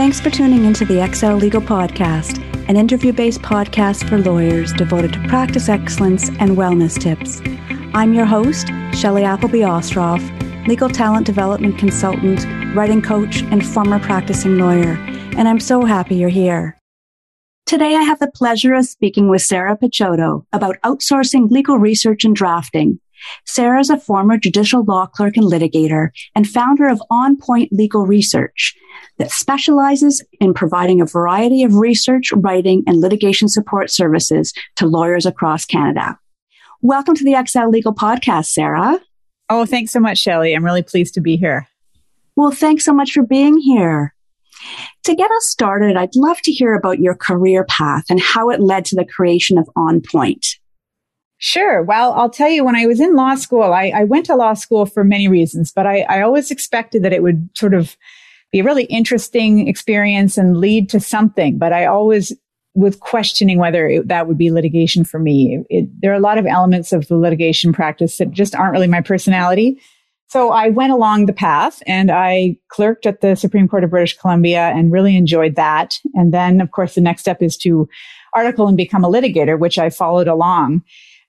Thanks for tuning into the Excel Legal Podcast, an interview-based podcast for lawyers devoted to practice excellence and wellness tips. I'm your host, Shelley Appleby-Ostroff, legal talent development consultant, writing coach, and former practicing lawyer, and I'm so happy you're here. Today, I have the pleasure of speaking with Sarah Picciotto about outsourcing legal research and drafting. Sarah is a former judicial law clerk and litigator and founder of On Point Legal Research that specializes in providing a variety of research, writing, and litigation support services to lawyers across Canada. Welcome to the Excel Legal Podcast, Sarah. Oh, thanks so much, Shelley. I'm really pleased to be here. Well, thanks so much for being here. To get us started, I'd love to hear about your career path and how it led to the creation of On Point. Sure. Well, I'll tell you, when I was in law school, I went to law school for many reasons, but I always expected that it would sort of be a really interesting experience and lead to something. But I always was questioning whether that would be litigation for me. There are a lot of elements of the litigation practice that just aren't really my personality. So I went along the path and I clerked at the Supreme Court of British Columbia and really enjoyed that. And then, of course, the next step is to article and become a litigator, which I followed along.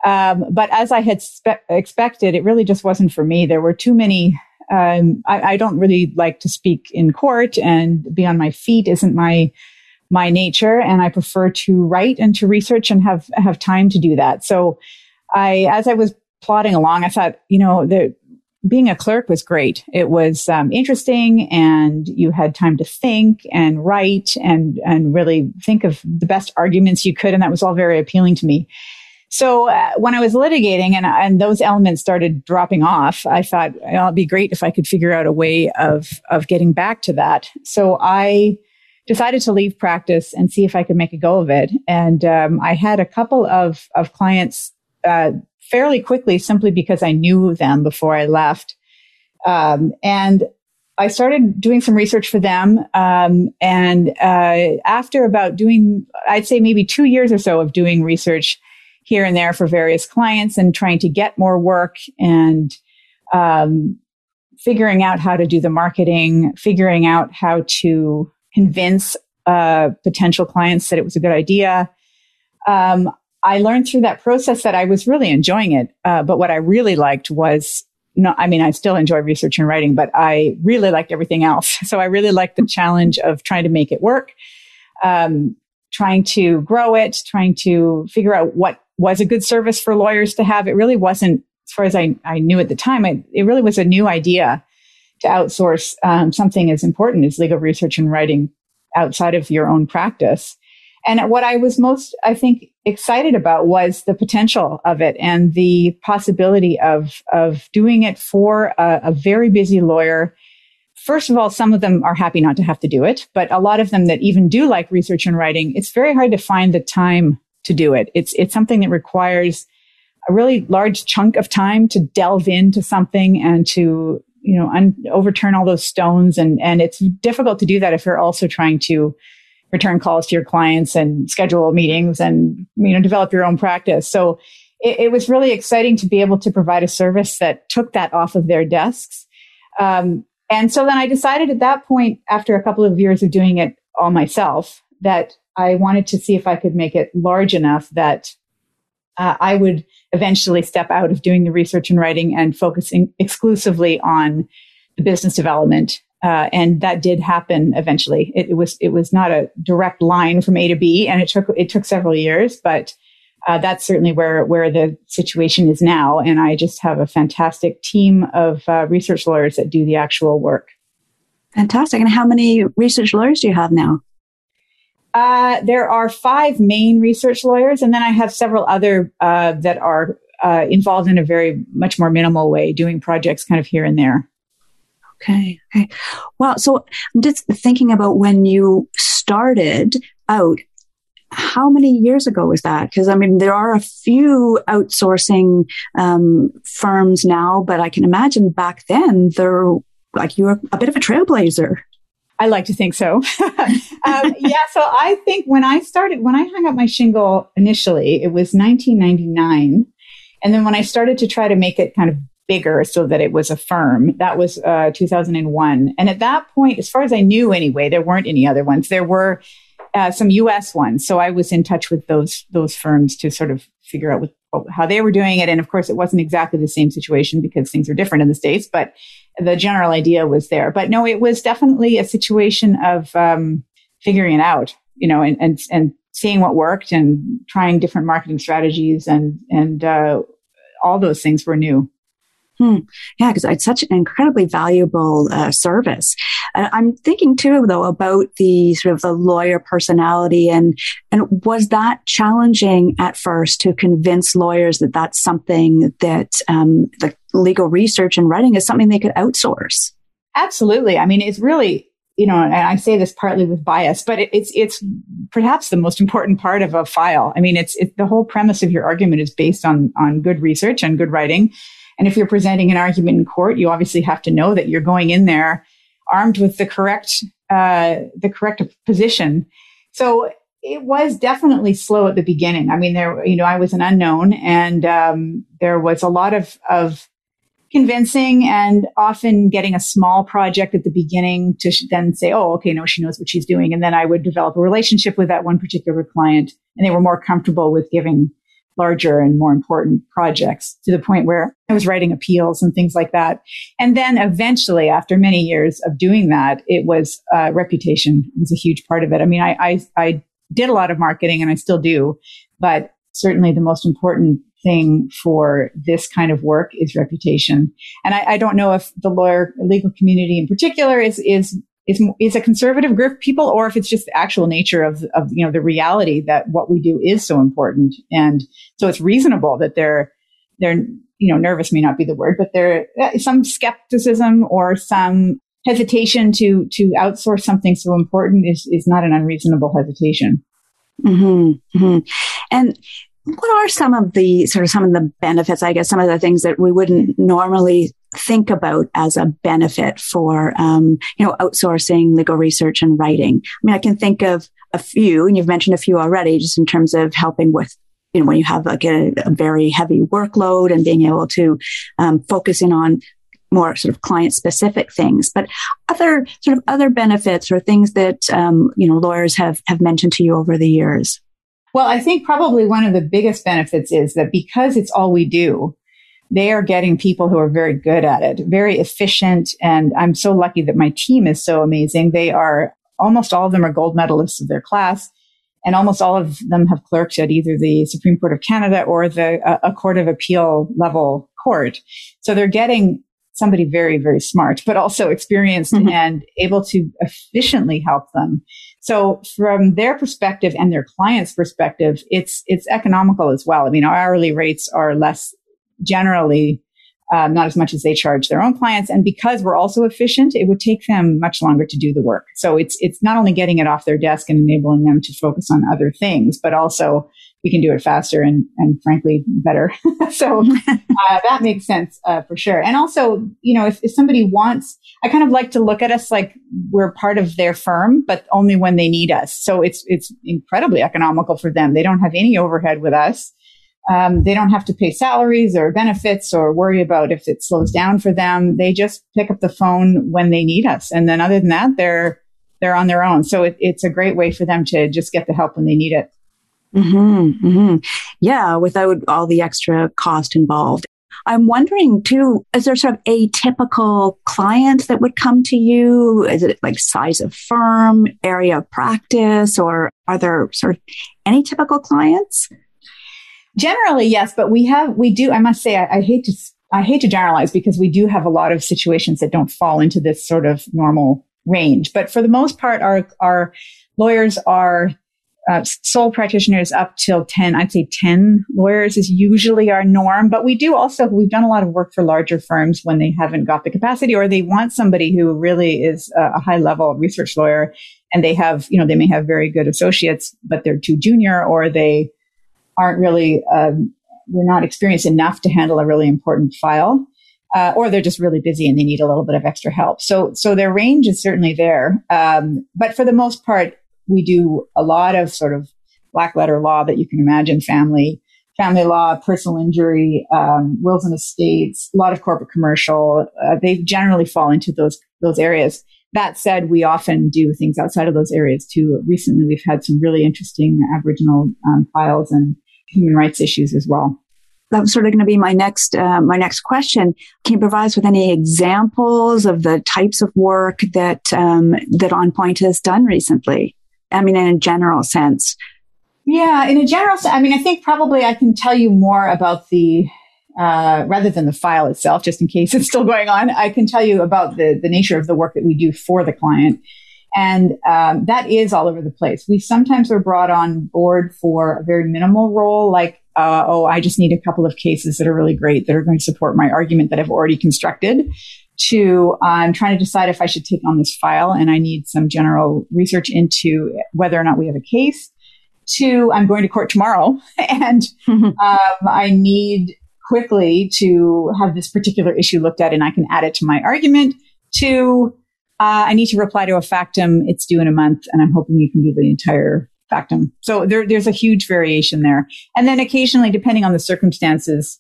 But as I had expected, it really just wasn't for me. There were too many. I don't really like to speak in court, and be on my feet isn't my nature. And I prefer to write and to research and have time to do that. So as I was plodding along, I thought, being a clerk was great. It was interesting, and you had time to think and write and really think of the best arguments you could. And that was all very appealing to me. So when I was litigating and those elements started dropping off, I thought, it'd be great if I could figure out a way of getting back to that. So I decided to leave practice and see if I could make a go of it. And I had a couple of clients fairly quickly, simply because I knew them before I left. And I started doing some research for them. After about doing, I'd say maybe 2 years or so of doing research here and there for various clients and trying to get more work and figuring out how to do the marketing, figuring out how to convince potential clients that it was a good idea. I learned through that process that I was really enjoying it. But what I really liked was, I still enjoy research and writing, but I really liked everything else. So I really liked the challenge of trying to make it work, trying to grow it, trying to figure out what was a good service for lawyers to have. It really wasn't, as far as I knew at the time, it really was a new idea to outsource something as important as legal research and writing outside of your own practice. And what I was most, I think, excited about was the potential of it and the possibility of doing it for a very busy lawyer. First of all, some of them are happy not to have to do it, but a lot of them that even do like research and writing, it's very hard to find the time to do it. It's something that requires a really large chunk of time to delve into something and to overturn all those stones. And it's difficult to do that if you're also trying to return calls to your clients and schedule meetings and, develop your own practice. So it was really exciting to be able to provide a service that took that off of their desks. And so then I decided at that point, after a couple of years of doing it all myself, that I wanted to see if I could make it large enough that I would eventually step out of doing the research and writing and focusing exclusively on the business development. And that did happen eventually. It was not a direct line from A to B, and it took several years, but that's certainly where the situation is now. And I just have a fantastic team of research lawyers that do the actual work. Fantastic. And how many research lawyers do you have now? There are 5 main research lawyers, and then I have several other that are involved in a very much more minimal way, doing projects kind of here and there. Okay. Well, so I'm just thinking about when you started out, how many years ago was that? Because, there are a few outsourcing firms now, but I can imagine back then, you were a bit of a trailblazer. I like to think so. So I think when I hung up my shingle initially, it was 1999. And then when I started to try to make it kind of bigger so that it was a firm. That was 2001. And at that point, as far as I knew anyway, there weren't any other ones. There were some U.S. ones. So I was in touch with those firms to sort of figure out how they were doing it. And of course, it wasn't exactly the same situation because things are different in the States, but the general idea was there. But no, it was definitely a situation of figuring it out, you know, and seeing what worked and trying different marketing strategies and all those things were new. Yeah, because it's such an incredibly valuable service. I'm thinking too, though, about the sort of the lawyer personality and was that challenging at first to convince lawyers that that's something that the legal research and writing is something they could outsource? Absolutely. I mean, it's really, you know, and I say this partly with bias, but it's perhaps the most important part of a file. I mean, it's the whole premise of your argument is based on good research and good writing. And if you're presenting an argument in court, you obviously have to know that you're going in there armed with the correct position. So it was definitely slow at the beginning. I mean, there, you know, I was an unknown, and there was a lot of convincing, and often getting a small project at the beginning to then say, "Oh, okay, no, she knows what she's doing." And then I would develop a relationship with that one particular client, and they were more comfortable with giving larger and more important projects, to the point where I was writing appeals and things like that. And then eventually, after many years of doing that, it was reputation was a huge part of it. I mean, I did a lot of marketing, and I still do, but certainly the most important thing for this kind of work is reputation. And I don't know if the legal community in particular is a conservative group of people, or if it's just the actual nature of you know, the reality that what we do is so important. And so it's reasonable that they're, you know, nervous may not be the word, but there is some skepticism or some hesitation to outsource something so important is not an unreasonable hesitation. Mm-hmm, mm-hmm. And what are some of the benefits, I guess, some of the things that we wouldn't normally think about as a benefit for, you know, outsourcing legal research and writing? I mean, I can think of a few, and you've mentioned a few already, just in terms of helping with, you know, when you have like a very heavy workload and being able to focus in on more sort of client specific things, but other benefits or things that, you know, lawyers have mentioned to you over the years. Well, I think probably one of the biggest benefits is that because it's all we do, they are getting people who are very good at it, very efficient. And I'm so lucky that my team is so amazing. They are, almost all of them are gold medalists of their class. And almost all of them have clerked at either the Supreme Court of Canada or a Court of Appeal level court. So they're getting somebody very, very smart, but also experienced mm-hmm. and able to efficiently help them. So from their perspective and their client's perspective, it's economical as well. I mean, our hourly rates are less generally, not as much as they charge their own clients. And because we're also efficient, it would take them much longer to do the work. So it's not only getting it off their desk and enabling them to focus on other things, but also we can do it faster and frankly, better. So that makes sense for sure. And also, you know, if somebody wants, I kind of like to look at us like we're part of their firm, but only when they need us. So it's incredibly economical for them. They don't have any overhead with us. They don't have to pay salaries or benefits or worry about if it slows down for them. They just pick up the phone when they need us. And then other than that, they're on their own. So it's a great way for them to just get the help when they need it. Mm-hmm, mm-hmm. Yeah, without all the extra cost involved. I'm wondering too, is there sort of a typical client that would come to you? Is it like size of firm, area of practice, or are there sort of any typical clients? Generally, yes, but we do. I must say, I hate to generalize because we do have a lot of situations that don't fall into this sort of normal range. But for the most part, our lawyers are sole practitioners up till 10. I'd say 10 lawyers is usually our norm. But we've done a lot of work for larger firms when they haven't got the capacity, or they want somebody who really is a high level research lawyer, and they have, you know, they may have very good associates, but they're too junior, or they aren't really, we're not experienced enough to handle a really important file, or they're just really busy and they need a little bit of extra help. So their range is certainly there. But for the most part, we do a lot of sort of black letter law that you can imagine, family, family law, personal injury, wills and estates, a lot of corporate commercial. They generally fall into those areas. That said, we often do things outside of those areas too. Recently, we've had some really interesting Aboriginal files and human rights issues as well. That was sort of going to be my next question. Can you provide us with any examples of the types of work that that On Point has done recently? I mean, in a general sense. Yeah, in a general sense. I mean, I think probably I can tell you more about the rather than the file itself, just in case it's still going on. I can tell you about the nature of the work that we do for the client. And that is all over the place. We sometimes are brought on board for a very minimal role, like, I just need a couple of cases that are really great that are going to support my argument that I've already constructed, to I'm trying to decide if I should take on this file and I need some general research into whether or not we have a case, to I'm going to court tomorrow and I need quickly to have this particular issue looked at and I can add it to my argument, to I need to reply to a factum. It's due in a month, and I'm hoping you can do the entire factum. So there's a huge variation there. And then occasionally, depending on the circumstances,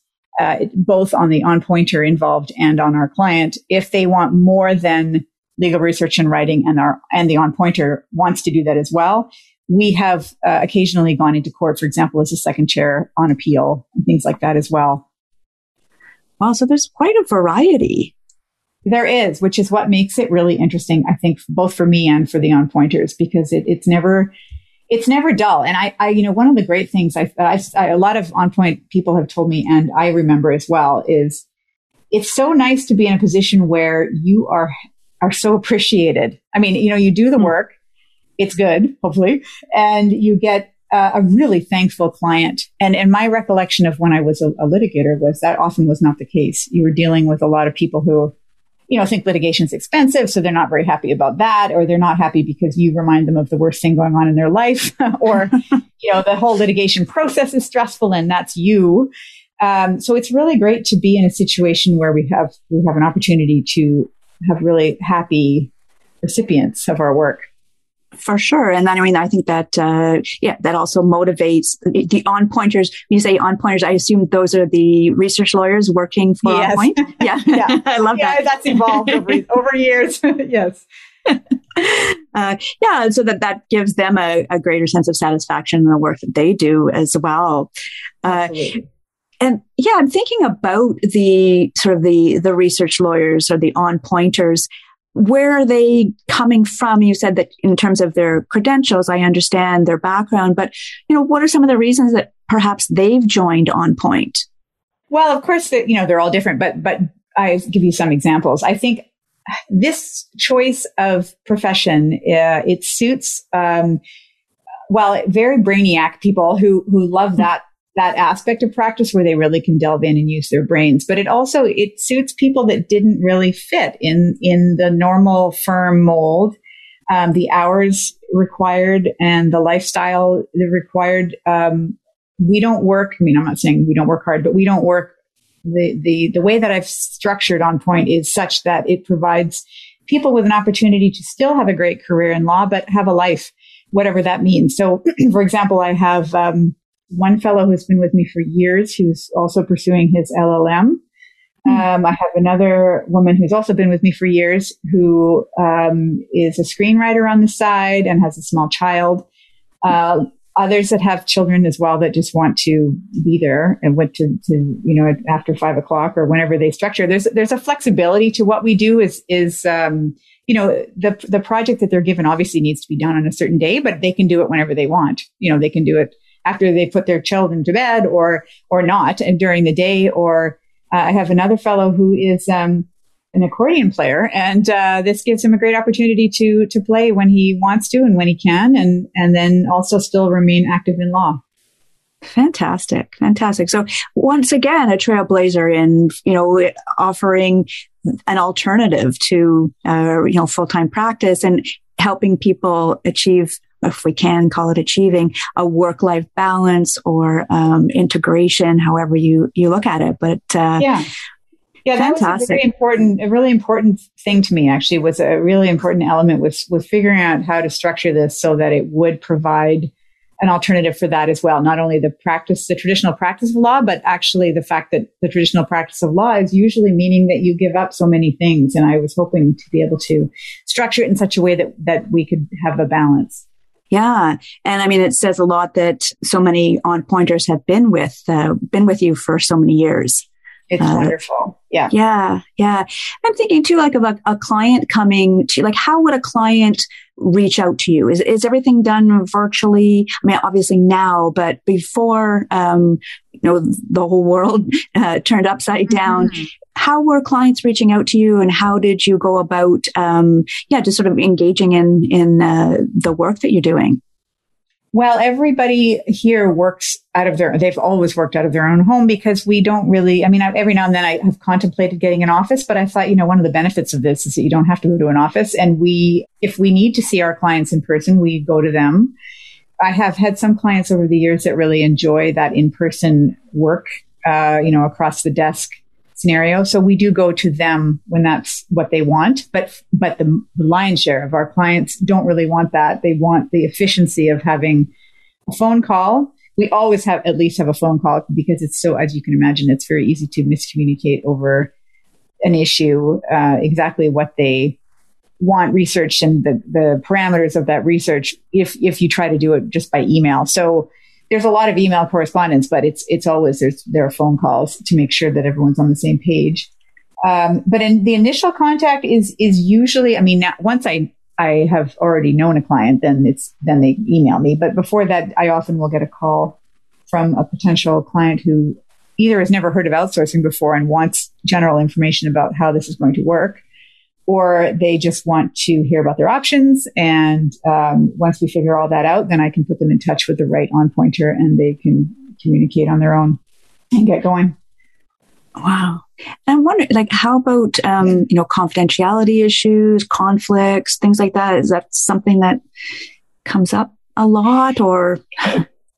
both on the on-pointer involved and on our client, if they want more than legal research and writing, and the on-pointer wants to do that as well, we have occasionally gone into court, for example, as a second chair on appeal and things like that as well. Wow, so there's quite a variety. There is, which is what makes it really interesting, I think, both for me and for the on-pointers, because it's never dull. And I you know, one of the great things a lot of on-point people have told me, and I remember as well, is it's so nice to be in a position where you are so appreciated. I mean, you know, you do the work, it's good, hopefully, and you get a really thankful client. And my recollection of when I was a litigator was that often was not the case. You were dealing with a lot of people who, you know, think litigation is expensive, so they're not very happy about that, or they're not happy because you remind them of the worst thing going on in their life, or, you know, the whole litigation process is stressful, and that's you. So it's really great to be in a situation where we have an opportunity to have really happy recipients of our work. For sure. And then, I mean, I think that, that also motivates the on-pointers. When you say on-pointers, I assume those are the research lawyers working for On Point? Yeah. I love that. Yeah, that's evolved over years. Yes. So that gives them a greater sense of satisfaction in the work that they do as well. Absolutely. And yeah, I'm thinking about the sort of the research lawyers or the on-pointers. Where are they coming from? You said that in terms of their credentials, I understand their background, but, you know, what are some of the reasons that perhaps they've joined On Point? Well, of course, you know, they're all different, but I give you some examples. I think this choice of profession, it suits, very brainiac people who love that aspect of practice where they really can delve in and use their brains. But it suits people that didn't really fit in the normal firm mold, the hours required and the lifestyle required. We don't work, I mean, I'm not saying we don't work hard, but we don't work. The way that I've structured On Point is such that it provides people with an opportunity to still have a great career in law, but have a life, whatever that means. So for example, I have, one fellow who's been with me for years, who's also pursuing his LLM. I have another woman who's also been with me for years, who is a screenwriter on the side and has a small child. Others that have children as well that just want to be there and went to you know, after 5 o'clock or whenever they structure. There's a flexibility to what we do. Is you know, the project that they're given obviously needs to be done on a certain day, but they can do it whenever they want. You know, they can do it after they put their children to bed or not, and during the day. Or I have another fellow who is an accordion player, and this gives him a great opportunity to play when he wants to and when he can, and then also still remain active in law. Fantastic. So once again, a trailblazer in, you know, offering an alternative to, you know, full-time practice and helping people achieve, if we can call it achieving, a work-life balance or integration, however you look at it. But yeah, that was a really important thing to me. Actually, was a really important element was figuring out how to structure this so that it would provide an alternative for that as well. Not only the practice, the traditional practice of law, but actually the fact that the traditional practice of law is usually meaning that you give up so many things. And I was hoping to be able to structure it in such a way that we could have a balance. Yeah. And I mean, it says a lot that so many on-pointers have been with you for so many years. It's wonderful. Yeah. Yeah. Yeah. I'm thinking too, like of a client coming to, like, how would a client reach out to you? Is everything done virtually? I mean, obviously now, but before, the whole world turned upside down, how were clients reaching out to you, and how did you go about, just sort of engaging in the work that you're doing? Well, everybody here works they've always worked out of their own home, because we don't really, I mean, every now and then I have contemplated getting an office, but I thought, one of the benefits of this is that you don't have to go to an office. And if we need to see our clients in person, we go to them. I have had some clients over the years that really enjoy that in-person work, across the desk scenario. So we do go to them when that's what they want. But the lion's share of our clients don't really want that. They want the efficiency of having a phone call. We always at least have a phone call, because it's so, as you can imagine, it's very easy to miscommunicate over an issue, exactly what they want researched and the parameters of that research if you try to do it just by email. So there's a lot of email correspondence, but it's always there are phone calls to make sure that everyone's on the same page. But in the initial contact is usually, I mean, now, once I have already known a client, then they email me. But before that, I often will get a call from a potential client who either has never heard of outsourcing before and wants general information about how this is going to work, or they just want to hear about their options. And once we figure all that out, then I can put them in touch with the right on-pointer, and they can communicate on their own and get going. Wow. And I'm wondering, like, how about, confidentiality issues, conflicts, things like that? Is that something that comes up a lot, or...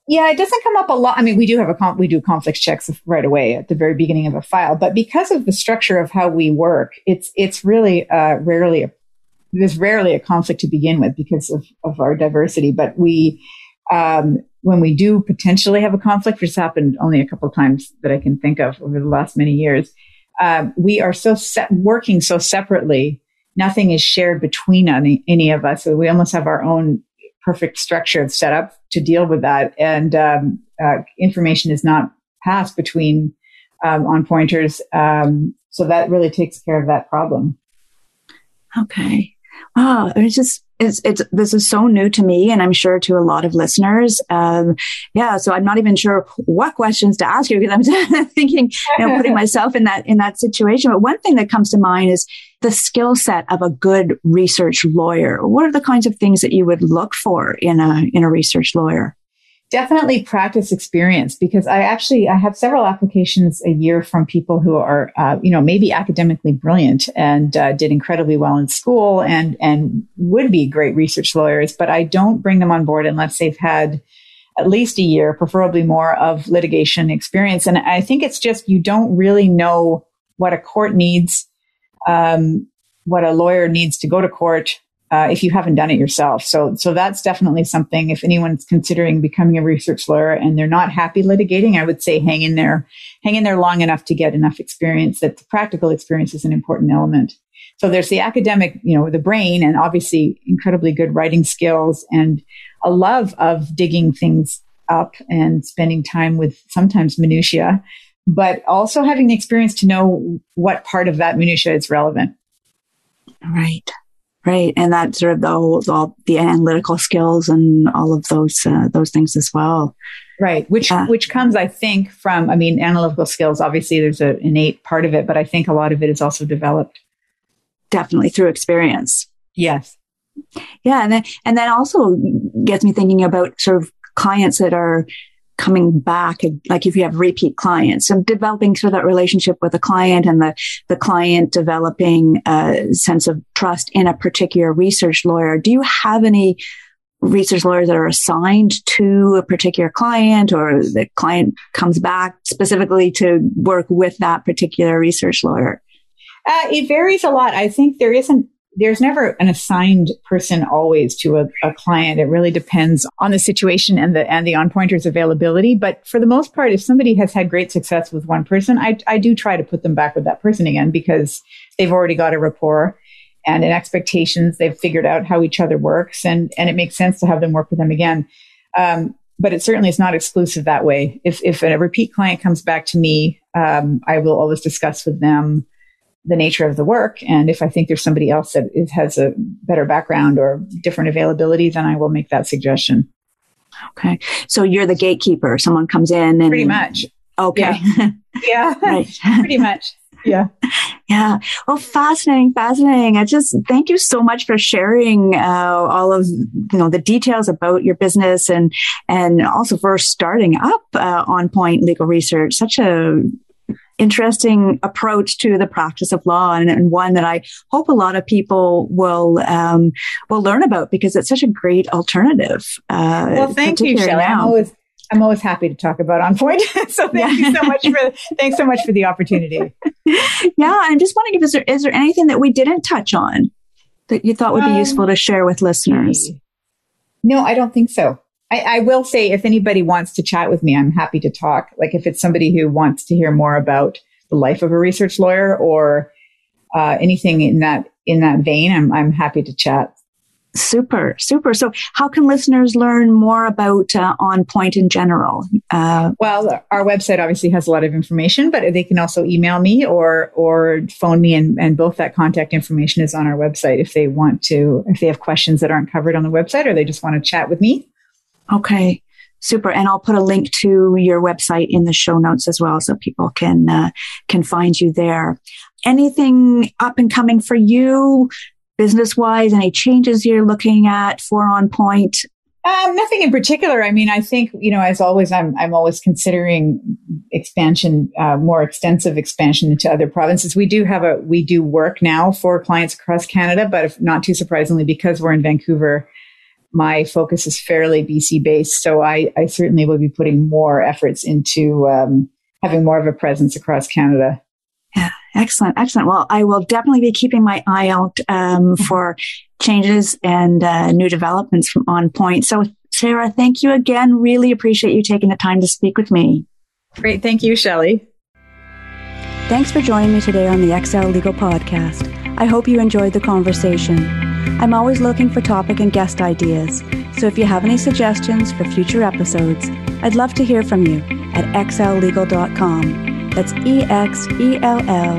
Yeah, it doesn't come up a lot. I mean, we do have we do conflict checks right away at the very beginning of a file, but because of the structure of how we work, it's really there's rarely a conflict to begin with because of our diversity. But we, when we do potentially have a conflict, which has happened only a couple of times that I can think of over the last many years, we are working so separately. Nothing is shared between any of us. So we almost have our own perfect structure set up to deal with that. And information is not passed between on-pointers. So that really takes care of that problem. Okay. Wow. This is so new to me, and I'm sure to a lot of listeners. So I'm not even sure what questions to ask you, because I'm thinking, putting myself in that situation. But one thing that comes to mind is the skill set of a good research lawyer. What are the kinds of things that you would look for in a research lawyer? Definitely practice experience, because I have several applications a year from people who are, maybe academically brilliant and did incredibly well in school and would be great research lawyers, but I don't bring them on board unless they've had at least a year, preferably more, of litigation experience. And I think it's just, you don't really know what a court needs, what a lawyer needs to go to court, if you haven't done it yourself. So that's definitely something. If anyone's considering becoming a research lawyer and they're not happy litigating, I would say hang in there long enough to get enough experience. That the practical experience is an important element. So there's the academic, the brain, and obviously incredibly good writing skills and a love of digging things up and spending time with sometimes minutiae, but also having the experience to know what part of that minutiae is relevant. Right. Right. And that sort of the analytical skills and all of those things as well. Right. Which comes, I think, from, analytical skills, obviously there's an innate part of it, but I think a lot of it is also developed. Definitely through experience. Yes. Yeah. And then also gets me thinking about sort of clients that are coming back, like if you have repeat clients, and developing sort of that relationship with a client, and the client developing a sense of trust in a particular research lawyer. Do you have any research lawyers that are assigned to a particular client, or the client comes back specifically to work with that particular research lawyer? It varies a lot. I think there isn't There's never an assigned person always to a client. It really depends on the situation and the on-pointer's availability. But for the most part, if somebody has had great success with one person, I do try to put them back with that person again, because they've already got a rapport and in expectations, they've figured out how each other works, and it makes sense to have them work with them again. But it certainly is not exclusive that way. If a repeat client comes back to me, I will always discuss with them the nature of the work. And if I think there's somebody else that has a better background or different availability, then I will make that suggestion. Okay. So you're the gatekeeper. Someone comes in and... Pretty much. Okay. Yeah. Yeah. Right. Pretty much. Yeah. Yeah. Well, fascinating. I just thank you so much for sharing all of the details about your business and also for starting up On Point Legal Research. Such a interesting approach to the practice of law, and one that I hope a lot of people will learn about, because it's such a great alternative. Well, thank you, Shelley. I'm always happy to talk about On Point. So thanks so much for the opportunity. Yeah, I'm just wondering if is there anything that we didn't touch on that you thought would be useful to share with listeners? No, I don't think so. I will say, if anybody wants to chat with me, I'm happy to talk. Like, if it's somebody who wants to hear more about the life of a research lawyer or anything in that vein, I'm happy to chat. Super, super. So how can listeners learn more about On Point in general? Well, our website obviously has a lot of information, but they can also email me or phone me, and both that contact information is on our website if they have questions that aren't covered on the website, or they just want to chat with me. Okay, super. And I'll put a link to your website in the show notes as well, so people can find you there. Anything up and coming for you, business-wise? Any changes you're looking at for On Point? Nothing in particular. I mean, I think, as always, I'm always considering expansion, more extensive expansion into other provinces. We do work now for clients across Canada, but if not too surprisingly, because we're in Vancouver, my focus is fairly BC based, so I certainly will be putting more efforts into having more of a presence across Canada. Yeah, excellent. Well, I will definitely be keeping my eye out for changes and new developments from On Point. So, Sarah, thank you again. Really appreciate you taking the time to speak with me. Great. Thank you, Shelley. Thanks for joining me today on the Excel Legal Podcast. I hope you enjoyed the conversation. I'm always looking for topic and guest ideas, so if you have any suggestions for future episodes, I'd love to hear from you at exellegal.com. That's exellegal.com.